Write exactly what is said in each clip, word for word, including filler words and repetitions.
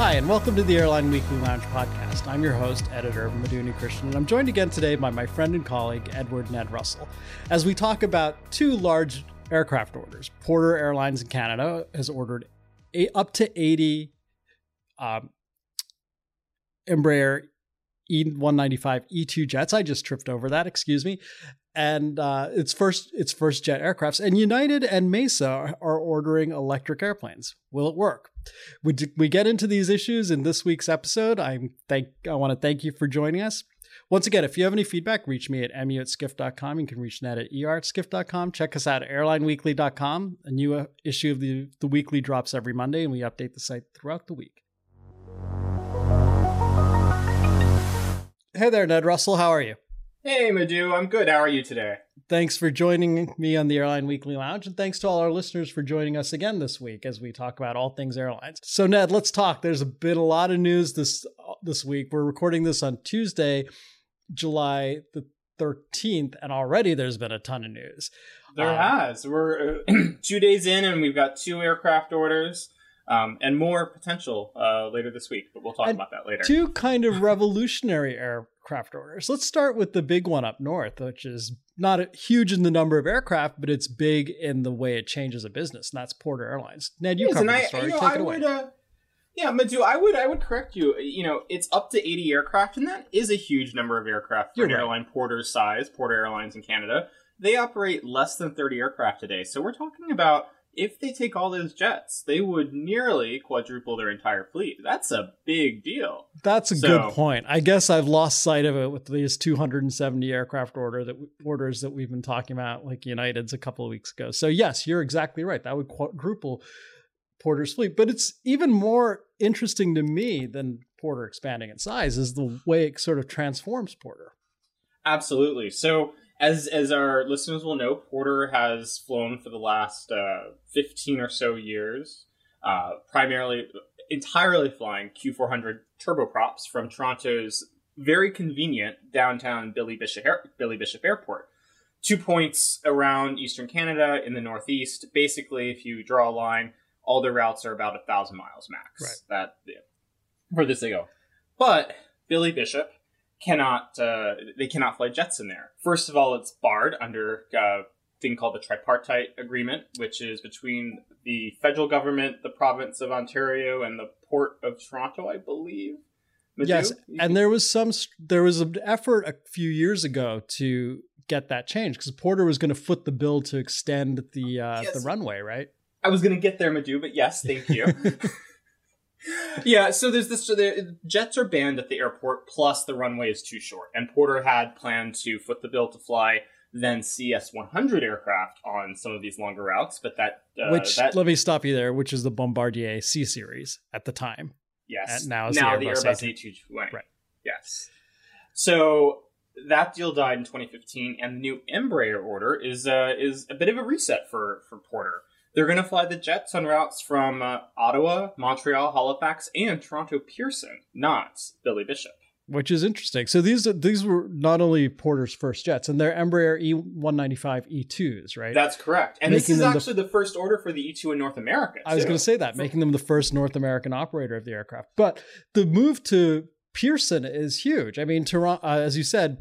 Hi, and welcome to the Airline Weekly Lounge podcast. I'm your host, editor Madhu Unnikrishnan, and I'm joined again today by my friend and colleague, Edward Ned Russell, as we talk about two large aircraft orders. Porter Airlines in Canada has ordered up to eighty um, Embraer E one ninety-five E two jets. I just tripped over that, excuse me. And uh, its first its first jet aircrafts. And United and Mesa are, are ordering electric airplanes. Will it work? We, we get into these issues in this week's episode. I'm thank I want to thank you for joining us. Once again, if you have any feedback, reach me at m u at skiff dot com. You can reach Ned at e r at skiff dot com. Check us out at airline weekly dot com. A new issue of the, the weekly drops every Monday, and we update the site throughout the week. Hey there, Ned Russell. How are you? Hey, Madhu. I'm good. How are you today? Thanks for joining me on the Airline Weekly Lounge, and thanks to all our listeners for joining us again this week as we talk about all things airlines. So, Ned, let's talk. There's a bit, a lot of news this this week. We're recording this on Tuesday, July the thirteenth, and already there's been a ton of news. There um, has. We're uh, two days in, and we've got two aircraft orders. Um, and more potential uh, later this week, but we'll talk about that later. Two kind of revolutionary aircraft orders. Let's start with the big one up north, which is not huge in the number of aircraft, but it's big in the way it changes a business, and that's Porter Airlines. Ned, you covered the story. I, you know, Take I it away. Would, uh, yeah, Madhu, I would, I would correct you. You know, it's up to eighty aircraft, and that is a huge number of aircraft for You're an right. airline Porter's size, Porter Airlines in Canada. They operate less than thirty aircraft today, so we're talking about... If they take all those jets, they would nearly quadruple their entire fleet. That's a big deal. That's a so, good point. I guess I've lost sight of it with these two hundred seventy aircraft order that orders that we've been talking about, like United's a couple of weeks ago. So yes, you're exactly right. That would quadruple Porter's fleet. But it's even more interesting to me than Porter expanding in size is the way it sort of transforms Porter. Absolutely. So As as our listeners will know, Porter has flown for the last uh, fifteen or so years, uh, primarily, entirely flying Q four hundred turboprops from Toronto's very convenient downtown Billy Bishop, Billy Bishop Airport. Two points around eastern Canada in the northeast. Basically, if you draw a line, all the routes are about one thousand miles max. Right. That, yeah, where this they go. But Billy Bishop... Cannot uh, they cannot fly jets in there. First of all, it's barred under a thing called the Tripartite Agreement, which is between the federal government, the province of Ontario, and the Port of Toronto, I believe. Madhu? Yes, and there was some there was an effort a few years ago to get that changed because Porter was going to foot the bill to extend the uh, yes. the runway, right? I was going to get there, Madhu, but yes, thank you. Yeah, so there's this. So the jets are banned at the airport, plus the runway is too short. And Porter had planned to foot the bill to fly then C S one hundred aircraft on some of these longer routes, but that uh, which that, let me stop you there, which is the Bombardier C-Series at the time. Yes, and now it's now the Airbus, the Airbus A two twenty. Right. Yes. So that deal died in twenty fifteen, and the new Embraer order is uh, is a bit of a reset for for Porter. They're going to fly the jets on routes from uh, Ottawa, Montreal, Halifax, and Toronto Pearson, not Billy Bishop. Which is interesting. So these these were not only Porter's first jets, and they're Embraer E one ninety-five E twos, right? That's correct. And making this is actually the, the first order for the E two in North America. I too. was going to say that, making them the first North American operator of the aircraft. But the move to Pearson is huge. I mean, Toronto, uh, as you said,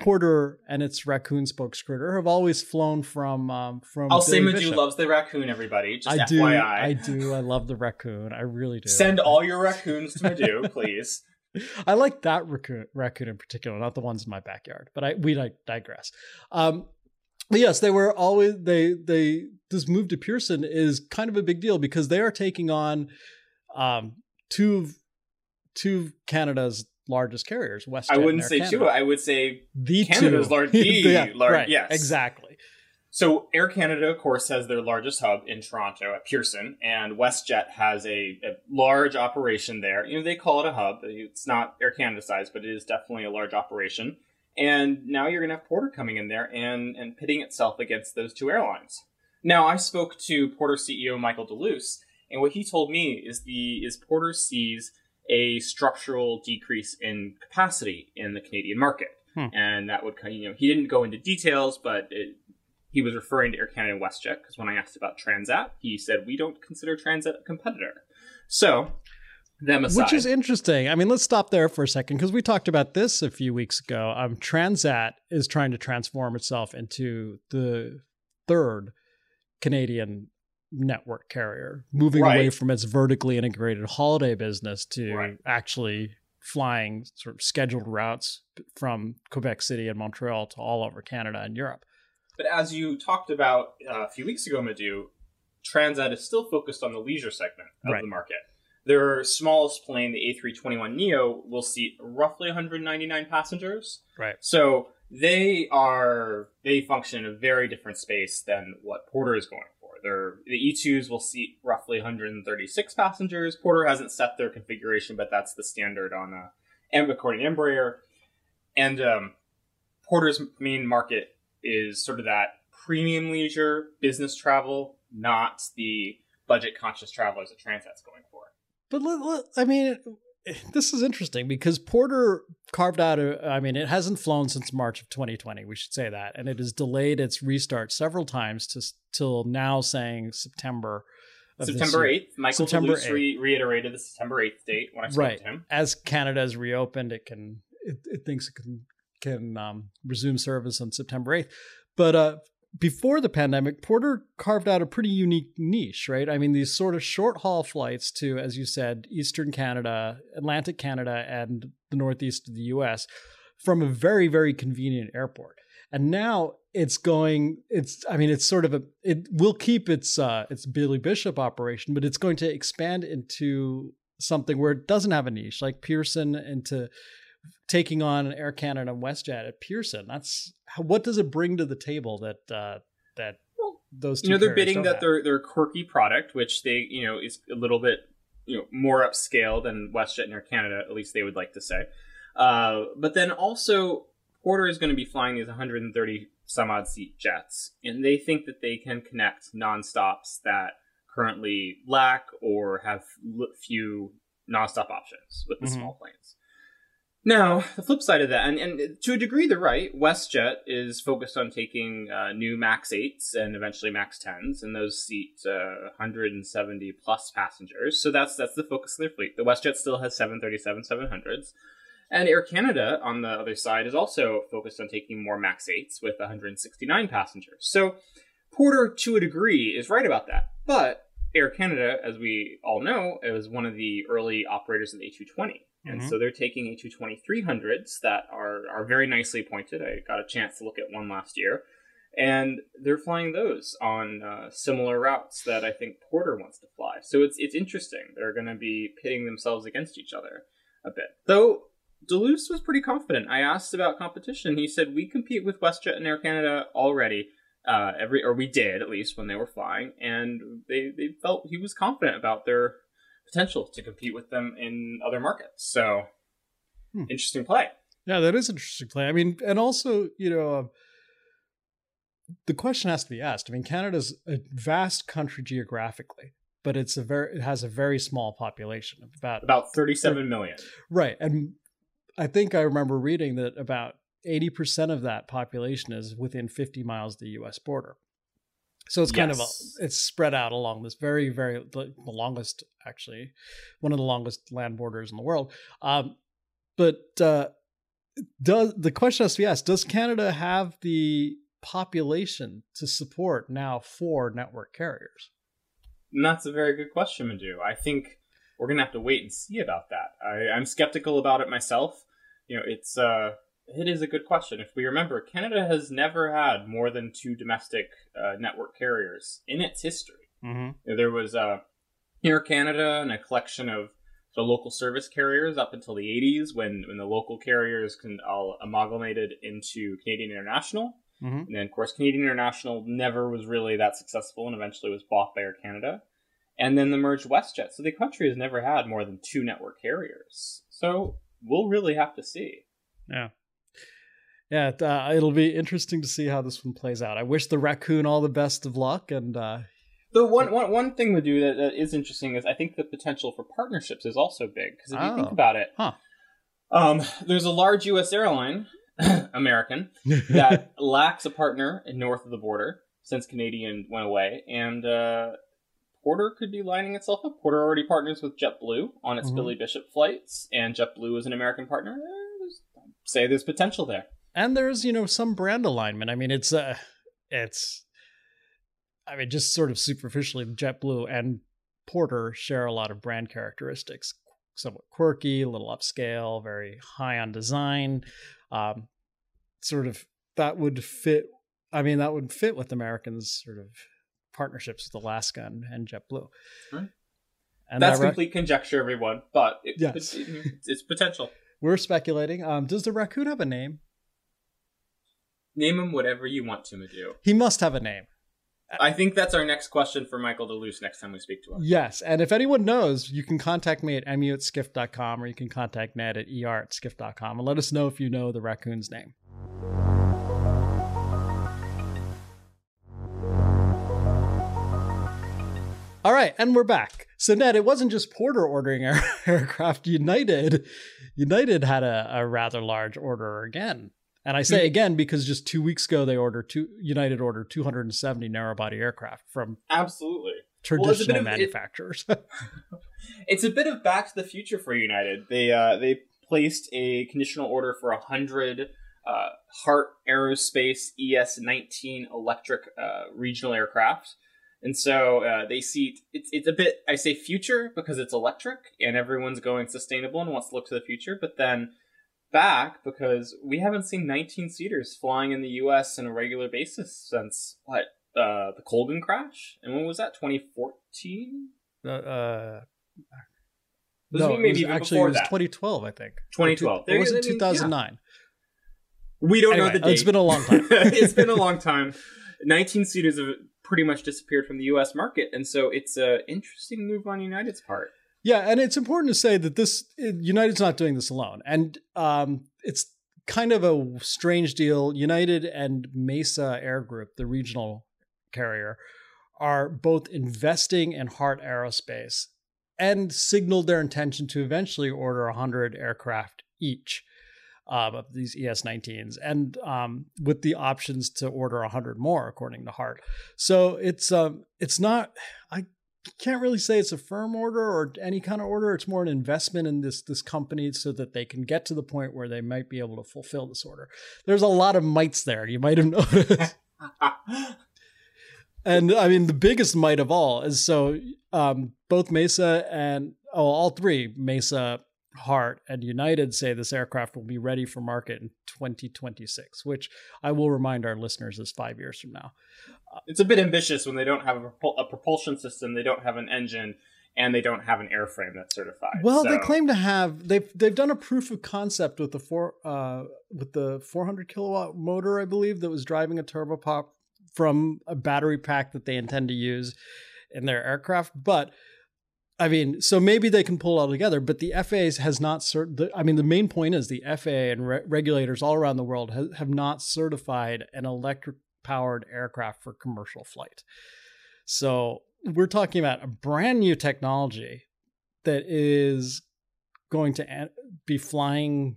Porter and its raccoon spokescruder have always flown from um, from. I'll Billy say Madhu loves the raccoon. Everybody, just I do, F Y I, I do. I love the raccoon. I really do. Send all your raccoons to Madhu, please. I like that raccoon, raccoon in particular, not the ones in my backyard. But I we like, digress. Um, but yes, they were always they they. This move to Pearson is kind of a big deal because they are taking on um, two of, two of Canada's largest carriers, WestJet. I wouldn't say Canada. two. I would say the Canada's two. large. The yeah, large, right, yes, exactly. So Air Canada, of course, has their largest hub in Toronto at Pearson, and WestJet has a, a large operation there. You know, they call it a hub. It's not Air Canada size, but it is definitely a large operation. And now you're going to have Porter coming in there and and pitting itself against those two airlines. Now, I spoke to Porter C E O Michael DeLuce, and what he told me is the is Porter sees a structural decrease in capacity in the Canadian market. Hmm. And that would kind of, you know, he didn't go into details, but it, he was referring to Air Canada and WestJet, because when I asked about Transat, he said, we don't consider Transat a competitor. So them aside. Which is interesting. I mean, let's stop there for a second, because we talked about this a few weeks ago. Um, Transat is trying to transform itself into the third Canadian network carrier, moving right. away from its vertically integrated holiday business to right. actually flying sort of scheduled routes from Quebec City and Montreal to all over Canada and Europe. But as you talked about uh, a few weeks ago, Madhu, Transat is still focused on the leisure segment of right. the market. Their smallest plane, the A three twenty-one neo, will seat roughly one hundred ninety-nine passengers. Right. So they are they function in a very different space than what Porter is going for. Their the E twos will seat roughly one hundred thirty-six passengers. Porter hasn't set their configuration, but that's the standard on uh, according to Embraer. And um, Porter's main market is sort of that premium leisure business travel, not the budget-conscious travelers that Transat's going for. But look, look, I mean, this is interesting because Porter carved out a, I mean, it hasn't flown since March of twenty twenty. We should say that. And it has delayed its restart several times to till now saying September. Of September eighth. Michael DeLuce re- reiterated the September eighth date when I spoke right. to him. As Canada has reopened, it can, it, it thinks it can, can um, resume service on September eighth. But, uh, before the pandemic, Porter carved out a pretty unique niche, right? I mean, these sort of short-haul flights to, as you said, Eastern Canada, Atlantic Canada, and the Northeast of the U S from a very, very convenient airport. And now it's going, it's, I mean, it's sort of a, it will keep its, uh, its Billy Bishop operation, but it's going to expand into something where it doesn't have a niche, like Pearson, into taking on Air Canada and WestJet at Pearson. That's what does it bring to the table that uh, that well, those two you know they're bidding that have. their their quirky product, which they you know is a little bit you know more upscale than WestJet and Air Canada, at least they would like to say. Uh, but then also Porter is going to be flying these one hundred thirty some odd seat jets, and they think that they can connect nonstops that currently lack or have few nonstop options with the mm-hmm. small planes. Now, the flip side of that, and, and to a degree, they're right. WestJet is focused on taking uh, new Max eights and eventually Max tens, and those seat uh, one hundred seventy plus passengers. So that's that's the focus of their fleet. The WestJet still has seven thirty-seven seven hundreds. And Air Canada, on the other side, is also focused on taking more Max eights with one hundred sixty-nine passengers. So Porter, to a degree, is right about that. But Air Canada, as we all know, is one of the early operators of the A two twenty. And mm-hmm. so they're taking A two twenty three hundreds that are, are very nicely pointed. I got a chance to look at one last year. And they're flying those on uh, similar routes that I think Porter wants to fly. So it's it's interesting. They're going to be pitting themselves against each other a bit. Though DeLuce was pretty confident. I asked about competition. He said, we compete with WestJet and Air Canada already. Uh, every Or we did, at least, when they were flying. And they, they felt he was confident about their potential to compete with them in other markets. So hmm. interesting play. Yeah, that is an interesting play. I mean, and also, you know, uh, the question has to be asked. I mean, Canada's a vast country geographically, but it's a very, it has a very small population of about, about thirty-seven million. Right. And I think I remember reading that about eighty percent of that population is within fifty miles of the U S border. So it's kind yes. of, a, it's spread out along this very, very, the longest, actually, one of the longest land borders in the world. Um, but uh, does the question has to be asked, does Canada have the population to support now four network carriers? And that's a very good question, Madhu. I think we're going to have to wait and see about that. I, I'm skeptical about it myself. You know, it's, uh, it is a good question. If we remember, Canada has never had more than two domestic uh, network carriers in its history. Mm-hmm. There was uh, Air Canada and a collection of the local service carriers up until the eighties when, when the local carriers can all amalgamated into Canadian International. Mm-hmm. And then, of course, Canadian International never was really that successful and eventually was bought by Air Canada. And then the merged WestJet. So the country has never had more than two network carriers. So we'll really have to see. Yeah. Yeah, uh, it'll be interesting to see how this one plays out. I wish the raccoon all the best of luck. And uh, the one, one, one thing we do that, that is interesting is I think the potential for partnerships is also big. Because if oh. you think about it, huh. um, there's a large U S airline, American, that lacks a partner north of the border since Canadian went away. And uh, Porter could be lining itself up. Porter already partners with JetBlue on its mm-hmm. Billy Bishop flights, and JetBlue is an American partner. I'd say there's potential there. And there's, you know, some brand alignment. I mean, it's, uh, it's, I mean, just sort of superficially, JetBlue and Porter share a lot of brand characteristics. Somewhat quirky, a little upscale, very high on design. Um, sort of that would fit. I mean, that would fit with Americans' sort of partnerships with Alaska and, and JetBlue. Hmm. And that's that rec- complete conjecture, everyone, but it, yes. it, it, it's potential. We're speculating. Um, does the raccoon have a name? Name him whatever you want to, Madhu. He must have a name. I think that's our next question for Michael DeLuce next time we speak to him. Yes, and if anyone knows, you can contact me at m u at skiff dot com, or you can contact Ned at e r at skiff dot com, and let us know if you know the raccoon's name. All right, and we're back. So, Ned, it wasn't just Porter ordering our aircraft. United United had a, a rather large order again. And I say again because just two weeks ago, they ordered two, United ordered two hundred seventy narrow-body aircraft from absolutely traditional well, of, manufacturers. It, it's a bit of back to the future for United. They uh, they placed a conditional order for one hundred uh, Hart Aerospace E S nineteen electric uh, regional aircraft. And so uh, they see, it's it's a bit, I say future because it's electric and everyone's going sustainable and wants to look to the future. But then back because we haven't seen nineteen-seaters flying in the U S on a regular basis since, what, uh, the Colgan crash? And when was that, twenty fourteen? Uh, uh no, it was, actually it was that. twenty twelve, I think. twenty twelve. It was in two thousand nine. Yeah. We don't anyway, know the date. It's been a long time. It's been a long time. nineteen-seaters have pretty much disappeared from the U S market, and so it's an interesting move on United's part. Yeah, and it's important to say that this United's not doing this alone, and um, it's kind of a strange deal. United and Mesa Air Group, the regional carrier, are both investing in Hart Aerospace and signaled their intention to eventually order one hundred aircraft each uh, of these E S nineteens, and um, with the options to order one hundred more, according to Hart. So it's um, it's not. I. Can't really say it's a firm order or any kind of order. It's more an investment in this this company so that they can get to the point where they might be able to fulfill this order. There's a lot of mites there. You might have noticed. And I mean, the biggest mite of all is so um, both Mesa and oh, all three, Mesa, Hart, and United, say this aircraft will be ready for market in twenty twenty-six, which I will remind our listeners is five years from now. It's a bit ambitious when they don't have a, propul- a propulsion system, they don't have an engine, and they don't have an airframe that's certified. Well, so. They claim to have they've they've done a proof of concept with the four uh, with the four hundred kilowatt motor, I believe, that was driving a turbopop from a battery pack that they intend to use in their aircraft. But I mean, so maybe they can pull it all together, but the F A A has not cert- the, I mean, the main point is the F A A and re- regulators all around the world ha- have not certified an electric powered aircraft for commercial flight. So we're talking about a brand new technology that is going to an- be flying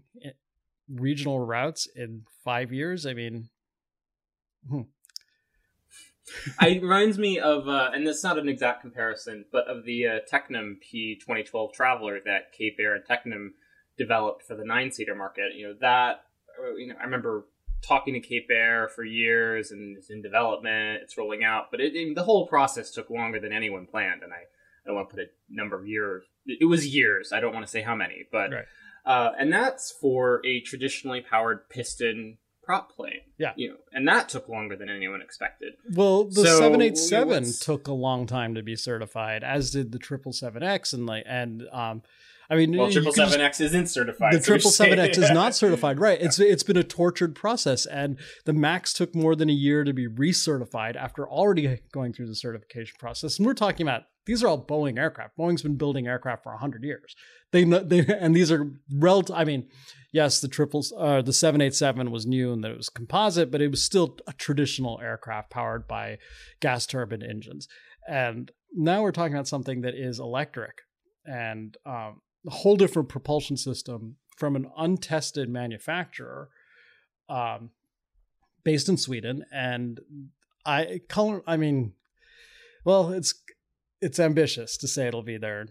regional routes in five years. I mean, hmm. It reminds me of, uh, and it's not an exact comparison, but of the uh, Technum P twenty twelve Traveler that Cape Air and Technum developed for the nine-seater market. You know, that, you know, I remember talking to Cape Air for years, and it's in development, it's rolling out, but it, it, the whole process took longer than anyone planned, and I, I don't want to put a number of years. It was years. I don't want to say how many, but, right. uh, and that's for a traditionally powered piston prop plane. Yeah. You know, and that took longer than anyone expected. Well, the so, seven eighty-seven yeah, took a long time to be certified, as did the triple seven X and like and um I mean well, triple seven X isn't certified. The triple seven X is not certified, right? It's yeah. It's been a tortured process, and the MAX took more than a year to be recertified after already going through the certification process. And we're talking about these are all Boeing aircraft. Boeing's been building aircraft for one hundred years. They, they and these are relative. I mean, yes, the triples, uh, the seven eighty-seven was new and that it was composite, but it was still a traditional aircraft powered by gas turbine engines. And now we're talking about something that is electric and um, a whole different propulsion system from an untested manufacturer um, based in Sweden. And I, color, I mean, well, it's. it's ambitious to say it'll be there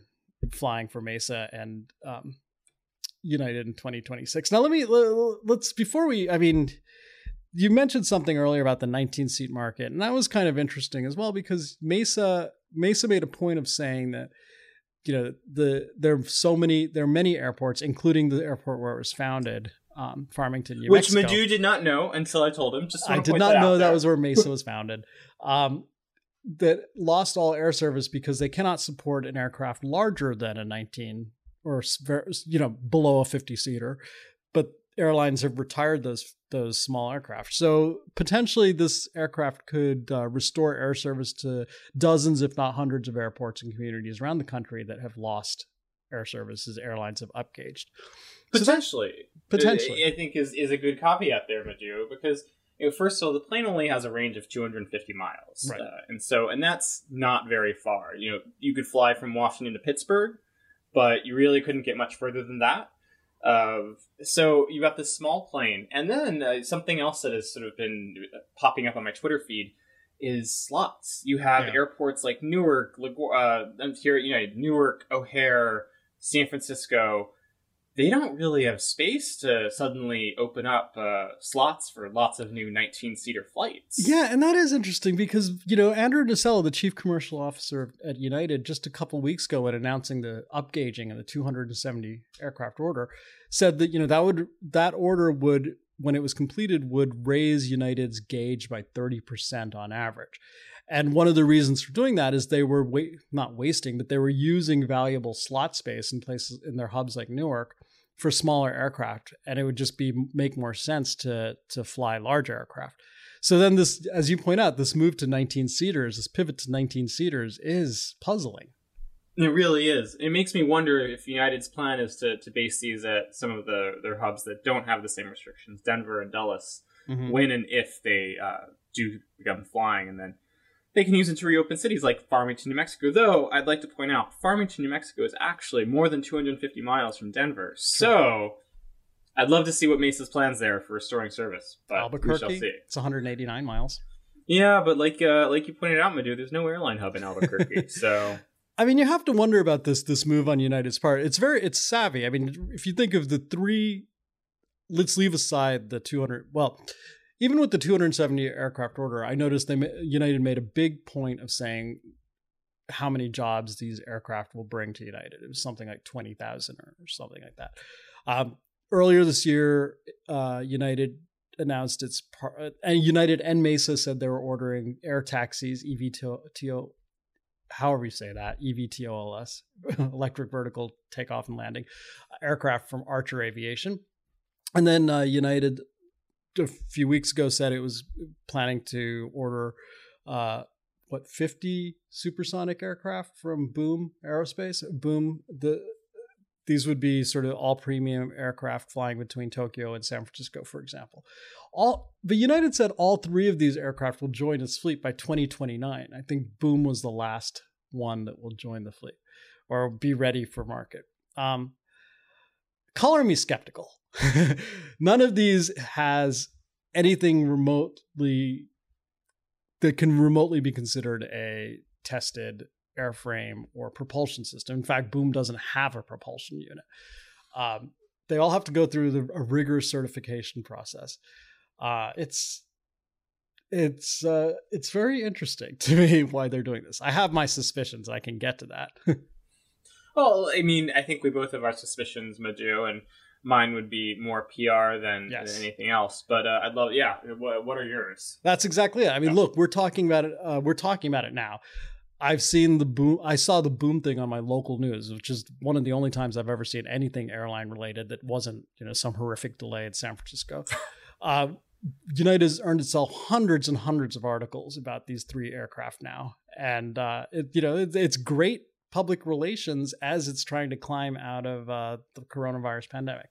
flying for Mesa and um, United in twenty twenty-six. Now, let me, let's, before we, I mean, you mentioned something earlier about the nineteen seat market, and that was kind of interesting as well, because Mesa, Mesa made a point of saying that, you know, the, there are so many, there are many airports, including the airport where it was founded, um, Farmington, New Mexico. Which Madhu did not know until I told him. Just I did not know that was where Mesa was founded. Um, that lost all air service because they cannot support an aircraft larger than a nineteen or, you know, below a fifty seater, but airlines have retired those, those small aircraft. So potentially this aircraft could uh, restore air service to dozens, if not hundreds of airports and communities around the country that have lost air service as airlines have upgauged. Potentially. So potentially. I think is, is a good caveat there, Madhu, because you know, first of all, the plane only has a range of two hundred fifty miles. Right. Uh, and so, and that's not very far. You know, you could fly from Washington to Pittsburgh, but you really couldn't get much further than that. Uh, so you've got this small plane. And then uh, something else that has sort of been popping up on my Twitter feed is slots. You have yeah. airports like Newark, uh, here at United, Newark, O'Hare, San Francisco. They don't really have space to suddenly open up uh, slots for lots of new nineteen seater flights. Yeah, and that is interesting because, you know, Andrew Nocella, the chief commercial officer at United, just a couple of weeks ago when announcing the upgauging of the two hundred seventy aircraft order, said that, you know, that would that order would, when it was completed, would raise United's gauge by thirty percent on average. And one of the reasons for doing that is they were wa- not wasting, but they were using valuable slot space in places in their hubs like Newark for smaller aircraft. And it would just be make more sense to, to fly large aircraft. So then this, as you point out, this move to nineteen seaters, this pivot to nineteen seaters is puzzling. It really is. It makes me wonder if United's plan is to, to base these at some of the their hubs that don't have the same restrictions, Denver and Dulles, mm-hmm. when and if they uh, do become flying, and then they can use it to reopen cities like Farmington, New Mexico. Though, I'd like to point out, Farmington, New Mexico is actually more than two hundred fifty miles from Denver. So, I'd love to see what Mesa's plans there for restoring service. But Albuquerque, we shall see. It's one hundred eighty-nine miles. Yeah, but like uh, like you pointed out, Madhu, there's no airline hub in Albuquerque. So, I mean, you have to wonder about this this move on United's part. It's very, it's savvy. I mean, if you think of the three, let's leave aside the two hundred, well... Even with the two hundred seventy aircraft order, I noticed they United made a big point of saying how many jobs these aircraft will bring to United. It was something like twenty thousand or, or something like that. Um, earlier this year, uh, United announced its part, and United and Mesa said they were ordering air taxis, E V T O L, however you say that, E V T O L S, electric vertical takeoff and landing aircraft from Archer Aviation, and then uh, United. A few weeks ago said it was planning to order, uh, what, fifty supersonic aircraft from Boom Aerospace. Boom, the these would be sort of all premium aircraft flying between Tokyo and San Francisco, for example. All, but United said all three of these aircraft will join its fleet by twenty twenty-nine. I think Boom was the last one that will join the fleet or be ready for market. Um, color me skeptical. None of these has anything remotely that can remotely be considered a tested airframe or propulsion system. In fact, Boom doesn't have a propulsion unit. Um, they all have to go through the, a rigorous certification process. Uh, it's it's uh, it's very interesting to me why they're doing this. I have my suspicions. I can get to that. Well, I mean, I think we both have our suspicions, Madhu, and mine would be more P R than, yes. than anything else. But uh, I'd love, yeah, what, what are yours? That's exactly it. I mean, yeah. Look, we're talking about it. Uh, we're talking about it now. I've seen the boom. I saw the Boom thing on my local news, which is one of the only times I've ever seen anything airline related that wasn't, you know, some horrific delay in San Francisco. uh, United has earned itself hundreds and hundreds of articles about these three aircraft now. And, uh, it, you know, it, it's great public relations as it's trying to climb out of uh, the coronavirus pandemic.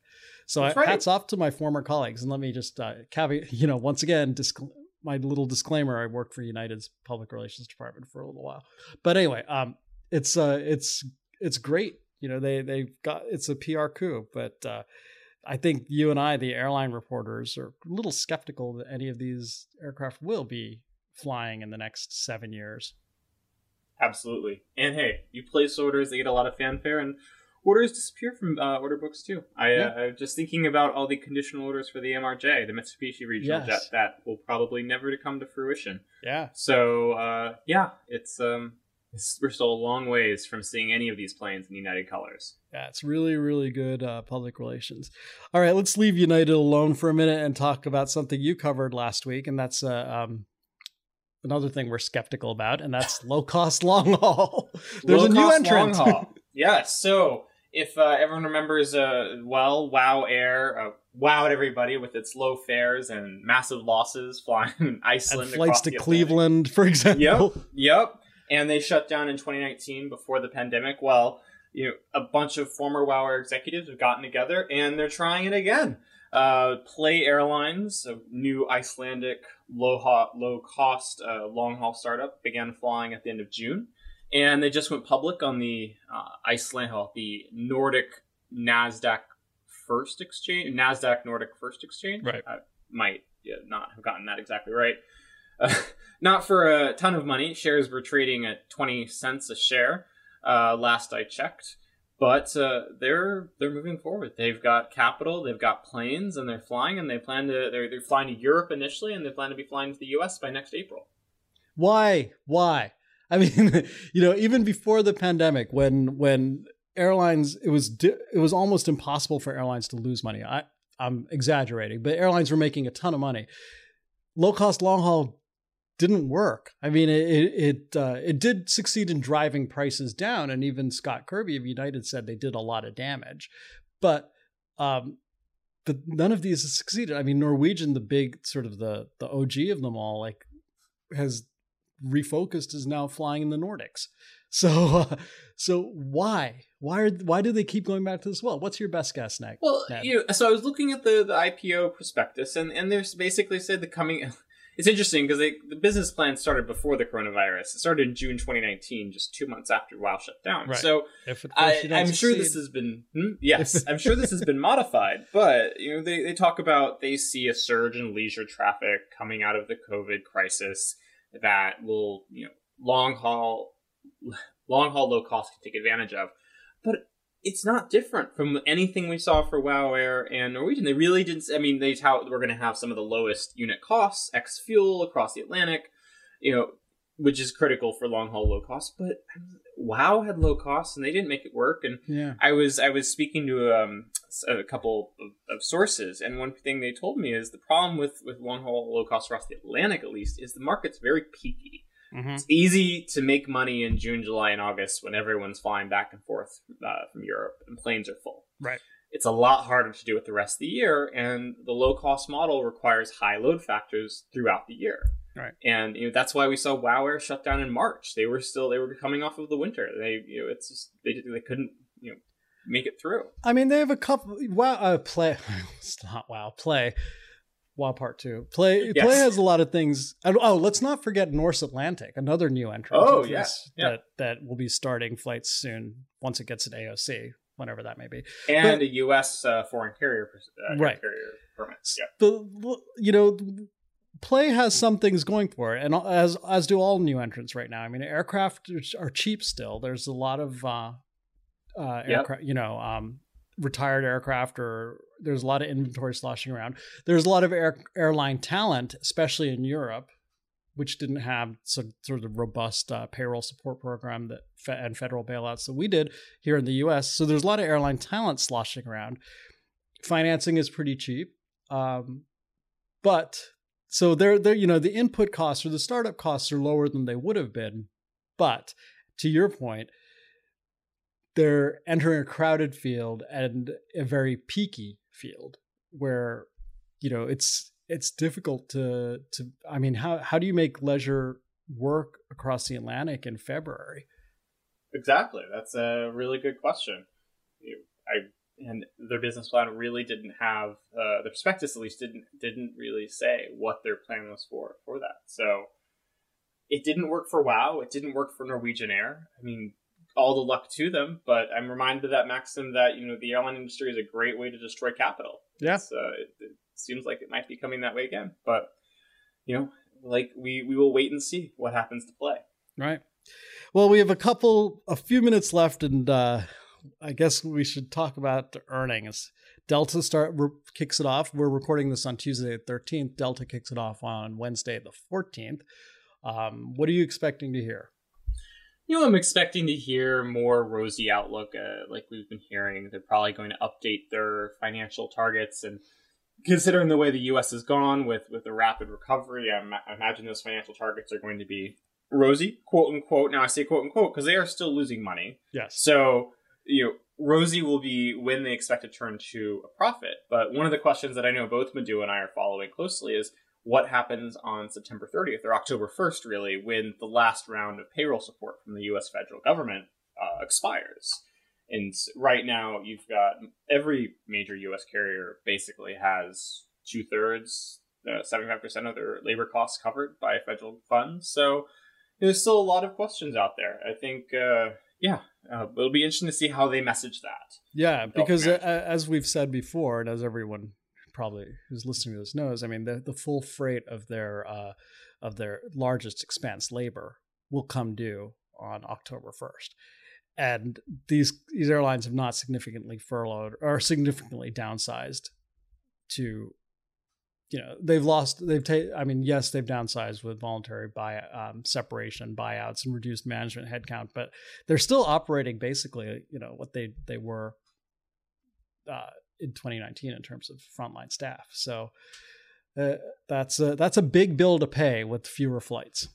So I, right. hats off to my former colleagues. And let me just uh, caveat, you know, once again, disc- my little disclaimer, I worked for United's public relations department for a little while. But anyway, um, it's uh, it's it's great. You know, they, they've got, it's a P R coup, but uh, I think you and I, the airline reporters, are a little skeptical that any of these aircraft will be flying in the next seven years. Absolutely. And hey, you place orders, they get a lot of fanfare, and orders disappear from uh, order books too. I, yeah. uh, I was just thinking about all the conditional orders for the M R J, the Mitsubishi Regional yes. Jet, that will probably never to come to fruition. Yeah. So uh, yeah, it's um, it's, we're still a long ways from seeing any of these planes in United colors. Yeah, it's really, really good uh, public relations. All right, let's leave United alone for a minute and talk about something you covered last week, and that's uh, um. another thing we're skeptical about, and that's low-cost long-haul. There's low a new entrant. Yeah, so if uh, everyone remembers uh, well, Wow Air uh, wowed everybody with its low fares and massive losses flying Iceland. And flights across to the Cleveland, Atlantic. For example. Yep, yep. And they shut down in twenty nineteen before the pandemic. Well, you know, a bunch of former Wow Air executives have gotten together, and they're trying it again. Uh, Play Airlines, a new Icelandic low-cost, low uh, long-haul startup, began flying at the end of June, and they just went public on the uh, Iceland, the Nordic Nasdaq First Exchange, Nasdaq Nordic First Exchange. Right, I might yeah, not have gotten that exactly right. Uh, not for a ton of money. Shares were trading at twenty cents a share uh, last I checked. But uh, they're they're moving forward. They've got capital, they've got planes, and they're flying. And they plan to they're they're flying to Europe initially, and they plan to be flying to the U S by next April. Why? Why? I mean, you know, even before the pandemic, when when airlines, it was it was almost impossible for airlines to lose money. I I'm exaggerating, but airlines were making a ton of money. Low cost long haul didn't work. I mean, it it uh, it did succeed in driving prices down, and even Scott Kirby of United said they did a lot of damage, but um, but none of these has succeeded. I mean, Norwegian, the big sort of the the O G of them all, like has refocused, is now flying in the Nordics. So uh, so why why are why do they keep going back to this? Well, what's your best guess, Nick? Well, you know, so I was looking at the the I P O prospectus, and and they basically said the coming. It's interesting because the business plan started before the coronavirus. It started in June twenty nineteen, just two months after WOW shut down. Right. So if I, I'm succeed. sure this has been hmm? yes, I'm sure this has been modified. But you know, they, they talk about they see a surge in leisure traffic coming out of the COVID crisis that will you know long haul long haul low cost can take advantage of. But it's not different from anything we saw for WOW Air and Norwegian. They really didn't. I mean, they tout we're going to have some of the lowest unit costs, ex fuel across the Atlantic, you know, which is critical for long haul low cost. But WOW had low costs, and they didn't make it work. And yeah. I was I was speaking to um, a couple of, of sources, and one thing they told me is the problem with with long haul low cost across the Atlantic, at least, is the market's very peaky. Mm-hmm. It's easy to make money in June, July, and August when everyone's flying back and forth uh, from Europe and planes are full. Right. It's a lot harder to do with the rest of the year, and the low-cost model requires high load factors throughout the year. Right. And you know, that's why we saw WOW Air shut down in March. They were still they were coming off of the winter. They you know it's just, they they couldn't you know make it through. I mean, they have a couple WOW uh, play. It's not WOW play. WOW Part Two. Play yes. Play has a lot of things. Oh, let's not forget Norse Atlantic, another new entrant. Oh yes, yeah. that that will be starting flights soon once it gets an A O C, whenever that may be, and but, a U S uh, foreign carrier uh, right. carrier permits. Yeah, the you know, Play has some things going for it, and as as do all new entrants right now. I mean, aircraft are cheap still. There's a lot of uh, uh, aircraft, yep. you know. Um, retired aircraft, or there's a lot of inventory sloshing around. There's a lot of air, airline talent, especially in Europe, which didn't have some sort of robust uh, payroll support program that fe- and federal bailouts that we did here in the U S. So there's a lot of airline talent sloshing around. Financing is pretty cheap. Um, but so they're, they're, you know, the input costs or the startup costs are lower than they would have been. But to your point, they're entering a crowded field and a very peaky field where, you know, it's it's difficult to to. I mean, how how do you make leisure work across the Atlantic in February? Exactly, that's a really good question. I and their business plan really didn't have uh, the prospectus, at least didn't didn't really say what their plan was for for that. So it didn't work for WOW. It didn't work for Norwegian Air. I mean. All the luck to them, but I'm reminded of that maxim that you know the airline industry is a great way to destroy capital. Yeah, it's, uh, it, it seems like it might be coming that way again, but you know, like we we will wait and see what happens to Play. Right. Well, we have a couple, a few minutes left, and uh, I guess we should talk about the earnings. Delta start re- kicks it off. We're recording this on Tuesday the thirteenth. Delta kicks it off on Wednesday the fourteenth. Um, what are you expecting to hear? You know, I'm expecting to hear more rosy outlook, uh, like we've been hearing. They're probably going to update their financial targets, and considering the way the U S has gone with with the rapid recovery, I, ma- I imagine those financial targets are going to be rosy, quote unquote. Now I say quote unquote because they are still losing money. Yes. So, you know, rosy will be when they expect to turn to a profit. But one of the questions that I know both Madhu and I are following closely is what happens on September thirtieth or October first, really, when the last round of payroll support from the U S federal government uh, expires. And right now, you've got every major U S carrier basically has two thirds, uh, seventy-five percent of their labor costs covered by federal funds. So there's still a lot of questions out there. I think, uh, yeah, uh, it'll be interesting to see how they message that. Yeah, because uh, as we've said before, and as everyone probably who's listening to this knows, I mean, the, the full freight of their uh, of their largest expense, labor, will come due on October first. And these these airlines have not significantly furloughed or significantly downsized to, you know, they've lost, they've taken, I mean, yes, they've downsized with voluntary buy um, separation, buyouts, and reduced management headcount, but they're still operating basically, you know, what they, they were uh, in twenty nineteen in terms of frontline staff. So uh, that's a, that's a big bill to pay with fewer flights.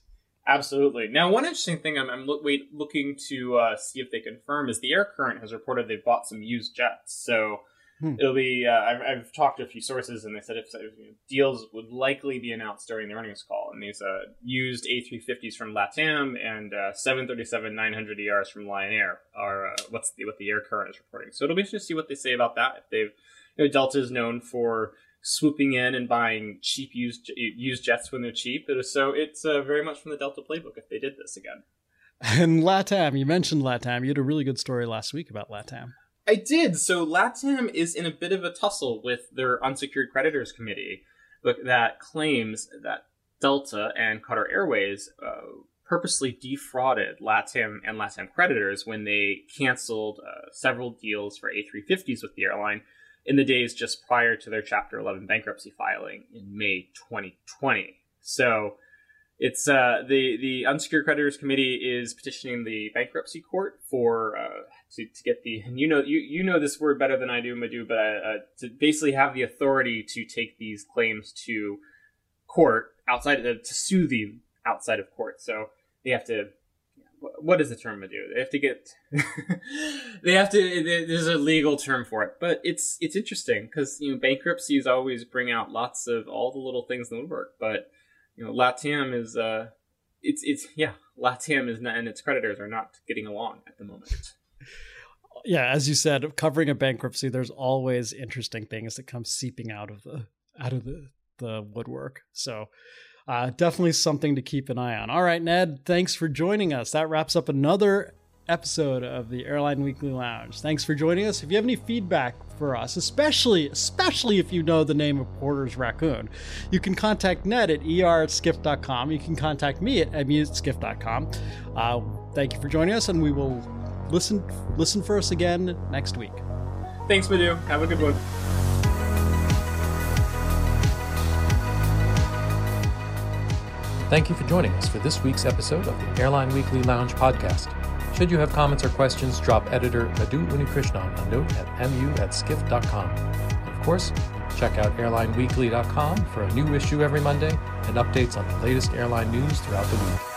Absolutely. Now, one interesting thing I'm, I'm look, wait, looking to uh, see if they confirm is the Air Current has reported they've bought some used jets. So hmm. it'll be, uh, I've, I've talked to a few sources and they said if, if you know, deals would likely be announced during the earnings call. And these uh, used A three fifties from LATAM and uh, seven thirty-seven nine hundred E Rs from Lion Air are uh, what's the, what the Air Current is reporting. So it'll be interesting to see what they say about that. If they've, you know, Delta is known for swooping in and buying cheap used used jets when they're cheap. So it's uh, very much from the Delta playbook if they did this again. And LATAM, you mentioned LATAM. You had a really good story last week about LATAM. I did. So LATAM is in a bit of a tussle with their Unsecured Creditors Committee that claims that Delta and Qatar Airways uh, purposely defrauded LATAM and LATAM creditors when they canceled uh, several deals for A three fifties with the airline in the days just prior to their Chapter eleven bankruptcy filing in May twenty twenty. So it's uh, the, the Unsecured Creditors Committee is petitioning the bankruptcy court for uh, to, to get the, and you know, you, you know this word better than I do, Madhu, but uh, to basically have the authority to take these claims to court outside, of, to sue them outside of court. So they have to, what is the term, Madhu? They have to get, they have to, they, there's a legal term for it, but it's, it's interesting because, you know, bankruptcies always bring out lots of all the little things in the woodwork, but, you know, LATAM is, uh, it's, it's, yeah, LATAM is not, and its creditors are not getting along at the moment. Yeah. As you said, covering a bankruptcy, there's always interesting things that come seeping out of the, out of the, the woodwork. So, Uh, definitely something to keep an eye on. All right, Ned, thanks for joining us. That wraps up another episode of the Airline Weekly Lounge. Thanks for joining us. If you have any feedback for us, especially especially if you know the name of Porter's raccoon, you can contact Ned at E R at skiff dot com. You can contact me at M U at skiff dot com. Uh, thank you for joining us, and we will listen, listen for us again next week. Thanks, Madhu. Have a good one. Thank you for joining us for this week's episode of the Airline Weekly Lounge podcast. Should you have comments or questions, drop editor Madhu Unnikrishnan a note at M U at skiff dot com. Of course, check out airline weekly dot com for a new issue every Monday and updates on the latest airline news throughout the week.